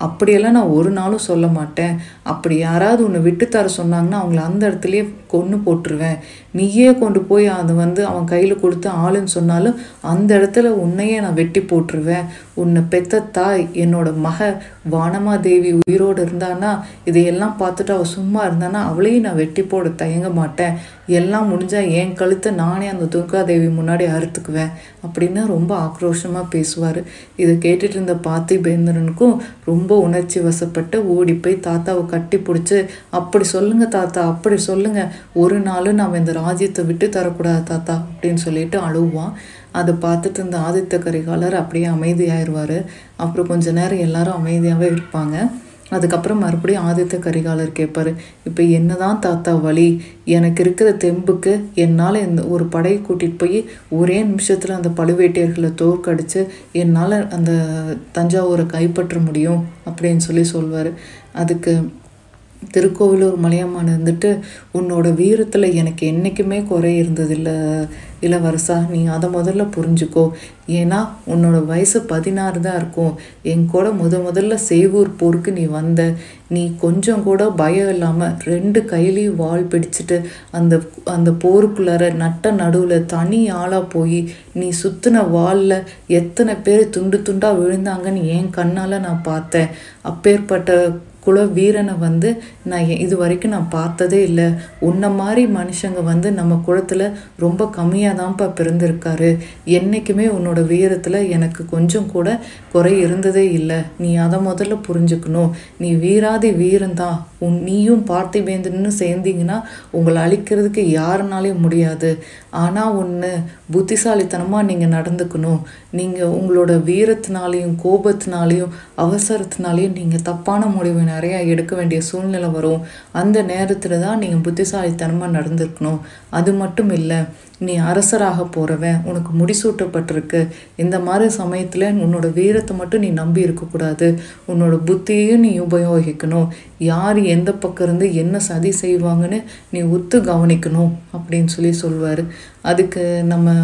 அப்படியெல்லாம் நான் ஒரு நாளும் சொல்ல மாட்டேன். அப்படி யாராவது உன்னை விட்டுத்தர சொன்னாங்கன்னா அவங்கள அந்த இடத்துலையே கொன்று போட்டுருவேன். நீயே கொண்டு போய் அதை வந்து அவன் கையில் கொடுத்து ஆளுன்னு சொன்னாலும் அந்த இடத்துல உன்னையே நான் வெட்டி போட்டுருவேன். உன்னை பெத்த தாய் என்னோட மக வானமாதேவி உயிரோடு இருந்தான்னா, இதையெல்லாம் பார்த்துட்டு அவள் சும்மா இருந்தான்னா அவளையும் நான் வெட்டி போட தயங்க மாட்டேன். எல்லாம் முடிஞ்சால் என் கழுத்தை நானே அந்த துர்காதேவி முன்னாடி அறுத்துக்குவேன் அப்படின்னு ரொம்ப ஆக்ரோஷமாக பேசுவார். இதை கேட்டுட்டு இருந்த பார்த்திவேந்திரனுக்கும் ரொம்ப உணர்ச்சி வசப்பட்டு ஓடி போய் தாத்தாவை கட்டி பிடிச்சி, அப்படி சொல்லுங்கள் தாத்தா, அப்படி சொல்லுங்கள், ஒரு நாளும் நாம் இந்த ராஜ்யத்தை விட்டு தரக்கூடாது தாத்தா அப்படின்னு சொல்லிட்டு அழுவான். அதை பார்த்துட்டு இருந்த ஆதித்த கரிகாலர் அப்படியே அமைதியாகிடுவார். அப்புறம் கொஞ்சம் நேரம் எல்லாரும் அமைதியாகவே இருப்பாங்க. அதுக்கப்புறம் மறுபடியும் ஆதித்த கரிகாலர் கேட்பார், இப்போ என்ன தான் தாத்தா வழி? எனக்கு இருக்கிற தெம்புக்கு என்னால் இந்த ஒரு படையை கூட்டிகிட்டு போய் ஒரே நிமிஷத்தில் அந்த பழுவேட்டையர்களை தோற்கடிச்சு என்னால் அந்த தஞ்சாவூரை கைப்பற்ற முடியும் அப்படின்னு சொல்லி சொல்வார். அதுக்கு திருக்கோவலூர் மலையமான வந்துட்டு, உன்னோட வீரத்தில் எனக்கு என்றைக்குமே குறை இருந்ததில்லை இளவரசா, நீ அதை முதல்ல புரிஞ்சுக்கோ. ஏன்னா உன்னோட வயசு 16 தான் இருக்கும். என் கூட முதல்ல சேவூர் போருக்கு நீ வந்த, நீ கொஞ்சம் கூட பயம் இல்லாமல் ரெண்டு கையிலையும் வாள் பிடிச்சிட்டு அந்த அந்த போருக்குள்ளார நட்ட நடுவில் தனி ஆளாக போய் நீ சுற்றின வாளில் எத்தனை பேர் துண்டு துண்டாக விழுந்தாங்கன்னு என் கண்ணால் நான் பார்த்தேன். அப்பேற்பட்ட குல வீரனை வந்து நான் இது வரைக்கும் நான் பார்த்ததே இல்லை. உன்ன மாதிரி மனுஷங்க வந்து நம்ம குலத்தில் ரொம்ப கம்மியாக தான்ப்பா பிறந்திருக்காரு. என்றைக்குமே உன்னோட வீரத்தில் எனக்கு கொஞ்சம் கூட குறை இருந்ததே இல்லை. நீ அதை முதல்ல புரிஞ்சுக்கணும். நீ வீராதி வீரன்தான். நீயும் பார்த்திவேந்திரன்னு சேர்ந்தீங்கன்னா உங்களை அழிக்கிறதுக்கு யாருனாலையும் முடியாது. ஆனால் ஒன்று, புத்திசாலித்தனமாக நீங்கள் நடந்துக்கணும். நீங்கள் உங்களோட வீரத்தினாலேயும் கோபத்தினாலேயும் அவசரத்தினாலேயும் நீங்கள் தப்பான முடிவு நிறையா எடுக்க வேண்டிய சூழ்நிலை வரும். அந்த நேரத்தில் தான் நீங்கள் புத்திசாலித்தனமாக நடந்துக்கணும். அது மட்டும் இல்லை, நீ அரசராக போகிறவன், உனக்கு முடிசூட்டப்பட்டிருக்கு. இந்த மாதிரி சமயத்தில் உன்னோட வீரத்தை மட்டும் நீ நம்பி இருக்கக்கூடாது. உன்னோட புத்தியையும் நீ உபயோகிக்கணும். யார் எந்த பக்கம் இருந்து என்ன சதி செய்வாங்கன்னு நீ உத்து கவனிக்கணும் அப்படின்னு சொல்லி சொல்வார். அதுக்கு நம்ம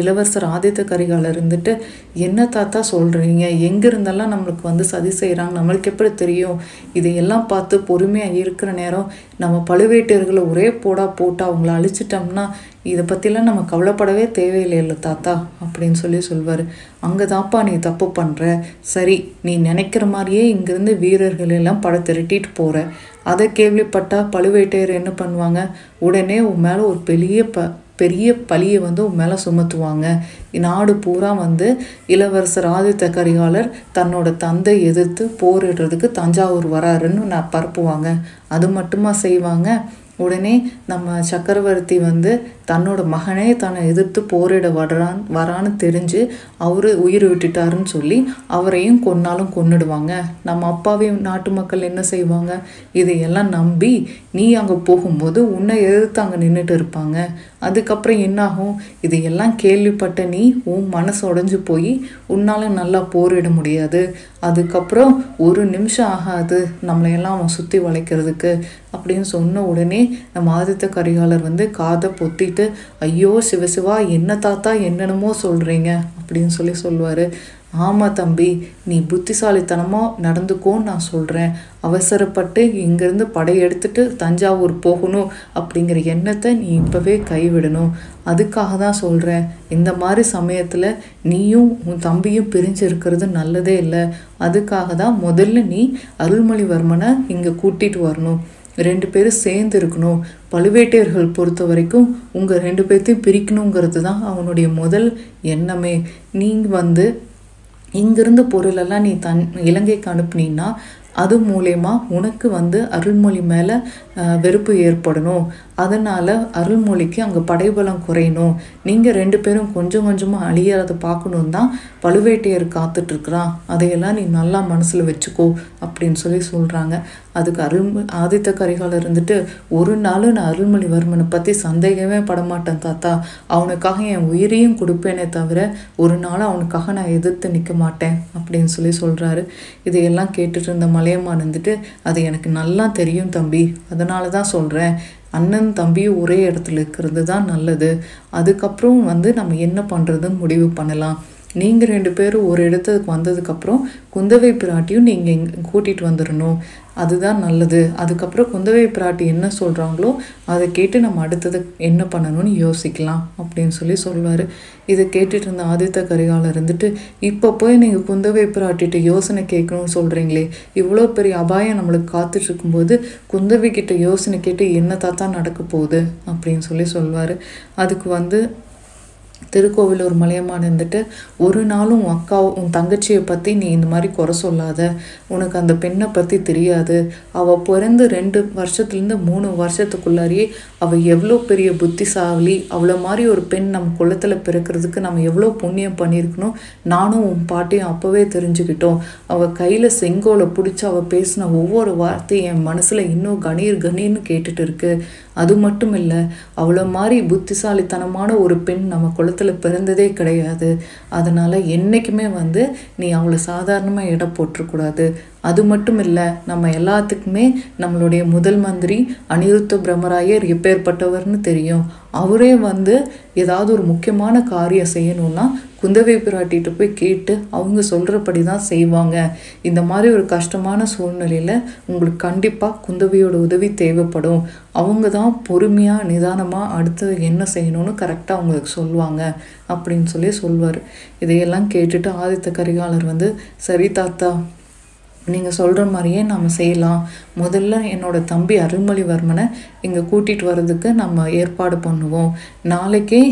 இளவரசர் ஆதித்த கரிகாலர் இருந்துட்டு, என்ன தாத்தா சொல்கிறீங்க? எங்கேருந்தெல்லாம் நம்மளுக்கு வந்து சதி செய்கிறாங்க நம்மளுக்கு எப்படி தெரியும்? இதையெல்லாம் பார்த்து பொறுமையாக இருக்கிற நேரம் நம்ம பழுவேட்டையர்களை ஒரே போடா போட்டு அவங்கள அழிச்சிட்டோம்னா இதை பற்றிலாம் நம்ம கவலைப்படவே தேவையில்லை தாத்தா அப்படின்னு சொல்லி சொல்வார். அங்கே தாப்பா நீ தப்பு பண்ணுற. சரி, நீ நினைக்கிற மாதிரியே இங்கேருந்து வீரர்களெல்லாம் படை திரட்டிட்டு போகிற. அதை கேள்விப்பட்டால் பழுவேட்டையர் என்ன பண்ணுவாங்க? உடனே உன் மேலே ஒரு பெரிய பழியை வந்து உன் மேலே சுமத்துவாங்க. நாடு பூரா வந்து இளவரசர் ஆதித்த கரிகாலர் தன்னோட தந்தை எதிர்த்து போரிடுறதுக்கு தஞ்சாவூர் வராருன்னு நான் பரப்புவாங்க. அது மட்டுமா செய்வாங்க? உடனே நம்ம சக்கரவர்த்தி வந்து தன்னோட மகனே தன்னை எதிர்த்து போரிட வரான்னு தெரிஞ்சு அவரு உயிர் விட்டுட்டாருன்னு சொல்லி அவரையும் கொன்னாலும் கொன்னுடுவாங்க. நம்ம அப்பாவையும் நாட்டு மக்கள் என்ன செய்வாங்க? இதையெல்லாம் நம்பி நீ அங்கே போகும்போது உன்னை எதிர்த்து அங்கே நின்றுட்டு இருப்பாங்க. அதுக்கப்புறம் என்னாகும்? இதையெல்லாம் கேள்விப்பட்ட நீ உன் மனசு உடைஞ்சு போய் உன்னால் நல்லா போரிட முடியாது. அதுக்கப்புறம் ஒரு நிமிஷம் ஆகாது நம்மளையெல்லாம் அவன் சுற்றி வளைக்கிறதுக்கு அப்படின்னு சொன்ன உடனே நம்ம ஆதித்த கரிகாலர் வந்து காதை பொத்திட்டு, ஐயோ சிவசிவா, என்ன தாத்தா என்னென்னமோ சொல்கிறீங்க அப்படின்னு சொல்லி சொல்லுவார். ஆமாம் தம்பி, நீ புத்திசாலித்தனமாக நடந்துக்கோன்னு நான் சொல்கிறேன். அவசரப்பட்டு இங்கேருந்து படையெடுத்துட்டு தஞ்சாவூர் போகணும் அப்படிங்கிற எண்ணத்தை நீ இப்போவே கைவிடணும். அதுக்காக தான் சொல்கிறேன். இந்த மாதிரி சமயத்தில் நீயும் உன் தம்பியும் பிரிஞ்சு இருக்கிறது நல்லதே இல்லை. அதுக்காக தான் முதல்ல நீ அருள்மொழிவர்மனை இங்கே கூட்டிகிட்டு வரணும். ரெண்டு பேரும் சேர்ந்து இருக்கணும். பழுவேட்டையர்கள் பொறுத்த வரைக்கும் உங்கள் ரெண்டு பேர்த்தையும் பிரிக்கணுங்கிறது தான் அவனுடைய முதல் எண்ணமே. நீங்கள் வந்து இங்கிருந்து பொருளெல்லாம் நீ இலங்கைக்கு அனுப்புனீங்கன்னா அது மூலயமா உனக்கு வந்து அருள்மொழி மேலே வெறுப்பு ஏற்படணும். அதனால் அருள்மொழிக்கு அங்கே படைபலம் குறையணும், நீங்கள் ரெண்டு பேரும் கொஞ்சம் கொஞ்சமாக அழியறதை பார்க்கணும் தான் பழுவேட்டையர் காத்துட்ருக்குறான், அதையெல்லாம் நீ நல்லா மனசில் வச்சுக்கோ அப்படின்னு சொல்லி சொல்கிறாங்க. அதுக்கு ஆதித்த கரிகாலர் இருந்துட்டு, ஒரு நாள் நான் அருள்மொழிவர்மனை பற்றி சந்தேகமே படமாட்டேன் தாத்தா, அவனுக்காக என் உயிரையும் கொடுப்பேனே தவிர ஒரு நாள் அவனுக்காக நான் எதிர்த்து நிற்க மாட்டேன் அப்படின்னு சொல்லி சொல்கிறாரு. இதையெல்லாம் கேட்டுட்டு இருந்த மலையமான் வந்துட்டு, அது எனக்கு நல்லா தெரியும் தம்பி, அதனால தான் சொல்கிறேன், அண்ணன் தம்பியும் ஒரே இடத்துல இருக்கிறது தான் நல்லது, அதுக்கப்புறம் நம்ம என்ன பண்ணுறதுன்னு முடிவு பண்ணலாம். நீங்கள் ரெண்டு பேரும் ஒரு இடத்துக்கு வந்ததுக்கப்புறம் குந்தவை பிராட்டியும் நீங்கள் இங்கே கூட்டிகிட்டு வந்துடணும், அதுதான் நல்லது. அதுக்கப்புறம் குந்தவை பிராட்டி என்ன சொல்கிறாங்களோ அதை கேட்டு நம்ம அடுத்தது என்ன பண்ணணும்னு யோசிக்கலாம் அப்படின்னு சொல்லி சொல்வார். இதை கேட்டுட்டு இருந்த ஆதித்த கரிகாலர் இருந்துட்டு, இப்போ போய் நீங்கள் குந்தவை பிராட்டிகிட்ட யோசனை கேட்கணும்னு சொல்கிறீங்களே, இவ்வளோ பெரிய அபாயம் நம்மளுக்கு காத்துட்ருக்கும்போது குந்தவை கிட்ட யோசனை கேட்டு என்ன தான் நடக்க போகுது அப்படின்னு சொல்லி சொல்வார். அதுக்கு திருக்கோவலூர் மலையமான இருந்துட்டு, ஒரு நாளும் உன் அக்கா உன் தங்கச்சியை பற்றி நீ இந்த மாதிரி குறை சொல்லாத, உனக்கு அந்த பெண்ணை பற்றி தெரியாது, அவள் பிறந்து 2 வருஷத்துலேருந்து 3 வருஷத்துக்குள்ளாரியே அவள் எவ்வளோ பெரிய புத்திசாலி, அவளை மாதிரி ஒரு பெண் நம்ம குலத்தில் பிறக்கிறதுக்கு நம்ம எவ்வளோ புண்ணியம் பண்ணியிருக்கணும், நானும் உன் பாட்டியும் அப்போவே தெரிஞ்சுக்கிட்டோம். அவள் கையில் செங்கோலை பிடிச்சி அவள் பேசின ஒவ்வொரு வார்த்தையும் என் மனசில் இன்னும் கணீர் கணீர்னு கேட்டுட்டு இருக்கு. அது மட்டும் இல்லை, அவ்வளோ மாதிரி புத்திசாலித்தனமான ஒரு பெண் நம்ம குலத்தில் பிறந்ததே கிடையாது, அதனால் என்றைக்குமே நீ அவளை சாதாரணமாக இடம் போட்டுறக்கூடாது. அது மட்டும் இல்லை, நம்ம எல்லாத்துக்குமே நம்மளுடைய முதல் மந்திரி அனிருத்த பிரம்மராயர் எப்பேற்பட்டவர்னு தெரியும், அவரே ஏதாவது ஒரு முக்கியமான காரியம் செய்யணும்னா குந்தவை பிராட்டிகிட்ட போய் கேட்டு அவங்க சொல்கிறபடி தான் செய்வாங்க. இந்த மாதிரி ஒரு கஷ்டமான சூழ்நிலையில் உங்களுக்கு கண்டிப்பாக குந்தவையோட உதவி தேவைப்படும், அவங்க தான் பொறுமையாக நிதானமாக அடுத்தது என்ன செய்யணும்னு கரெக்டாக அவங்களுக்கு சொல்லுவாங்க அப்படின்னு சொல்லி சொல்வார். இதையெல்லாம் கேட்டுட்டு ஆதித்த கரிகாலர் சரி தாத்தா, நீங்கள் சொல்கிற மாதிரியே நாம் செய்யலாம், முதல்ல என்னோடய தம்பி அருள்மொழிவர்மனை இங்கே கூட்டிகிட்டு வர்றதுக்கு நம்ம ஏற்பாடு பண்ணுவோம், நாளைக்கே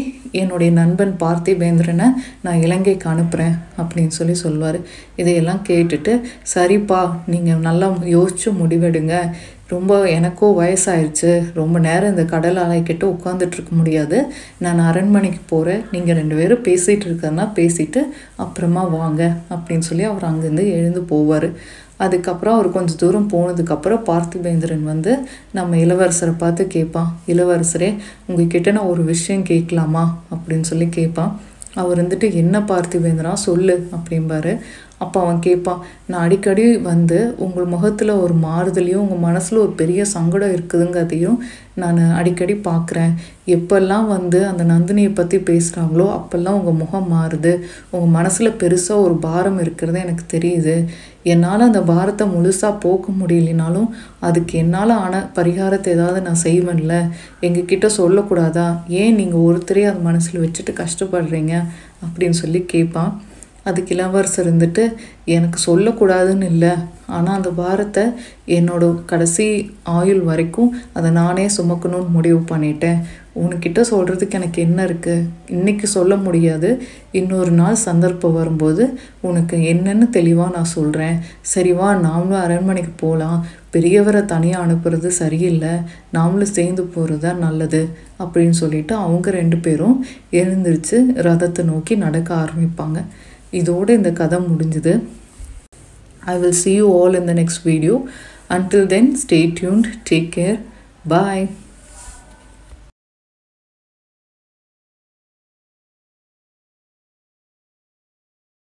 என்னுடைய நண்பன் பார்த்திவேந்திரனை நான் இலங்கைக்கு அனுப்புகிறேன் அப்படின்னு சொல்லி சொல்வார். இதையெல்லாம் கேட்டுட்டு, சரிப்பா நீங்கள் நல்லா யோசித்து முடிவெடுங்க, ரொம்ப எனக்கோ வயசாயிடுச்சு, ரொம்ப நேரம் இந்த கடல் அலைக்கிட்ட உட்காந்துட்ருக்க முடியாது, நான் அரண்மனைக்கு போகிறேன், நீங்கள் ரெண்டு பேரும் பேசிகிட்டு இருக்கிறன்னா பேசிட்டு அப்புறமா வாங்க அப்படின்னு சொல்லி அவர் அங்கேருந்து எழுந்து போவார். அதுக்கப்புறம் அவர் கொஞ்சம் தூரம் போனதுக்கப்புறம் பார்த்திவேந்திரன் நம்ம இளவரசரை பார்த்து கேட்பான், இளவரசரே உங்ககிட்ட நான் ஒரு விஷயம் கேட்கலாமா அப்படின்னு சொல்லி கேட்பான். அவர் என்ன பார்த்திவேந்திரா சொல்லு அப்படிம்பாரு. அப்போ அவன் கேட்பான், நான் அடிக்கடி உங்கள் முகத்தில் ஒரு மாறுதலையும் உங்கள் மனசில் ஒரு பெரிய சங்கடம் இருக்குதுங்கிறதையும் நான் அடிக்கடி பார்க்குறேன், எப்பெல்லாம் அந்த நந்தினியை பற்றி பேசுகிறாங்களோ அப்போல்லாம் உங்கள் முகம் மாறுது, உங்கள் மனசில் பெருசாக ஒரு பாரம் இருக்கிறது எனக்கு தெரியுது, என்னால் அந்த பாரத்தை முழுசாக போக்க முடியலனாலும் அதுக்கு என்னால் ஆன பரிகாரத்தை ஏதாவது நான் செய்வேன்ல, எங்ககிட்ட சொல்லக்கூடாதா, ஏன் நீங்கள் ஒருத்தரே அது மனசில் வச்சுட்டு கஷ்டப்படுறீங்க அப்படின்னு சொல்லி கேட்பான். அதுக்கு இளவரசர் எனக்கு சொல்லக்கூடாதுன்னு இல்லை, ஆனால் அந்த பாரத்தை என்னோட கடைசி ஆயுள் வரைக்கும் அதை நானே சுமக்கணும்னு முடிவு பண்ணிட்டேன், உன்கிட்ட சொல்கிறதுக்கு எனக்கு என்ன இருக்குது, இன்றைக்கி சொல்ல முடியாது, இன்னொரு நாள் சந்தர்ப்பம் வரும்போது உனக்கு என்னென்னு தெளிவாக நான் சொல்கிறேன், சரிவா நாமளும் அரண்மனைக்கு போகலாம், பெரியவரை தனியாக அனுப்புறது சரியில்லை, நாமளும் சேர்ந்து போகிறது தான் நல்லது அப்படின்னு சொல்லிட்டு அவங்க ரெண்டு பேரும் எழுந்திரிச்சு ரதத்தை நோக்கி நடக்க ஆரம்பிப்பாங்க. இதோடு இந்த கதை முடிஞ்சுது. I will see you all in the next video. Until then, stay tuned. Take care. Bye.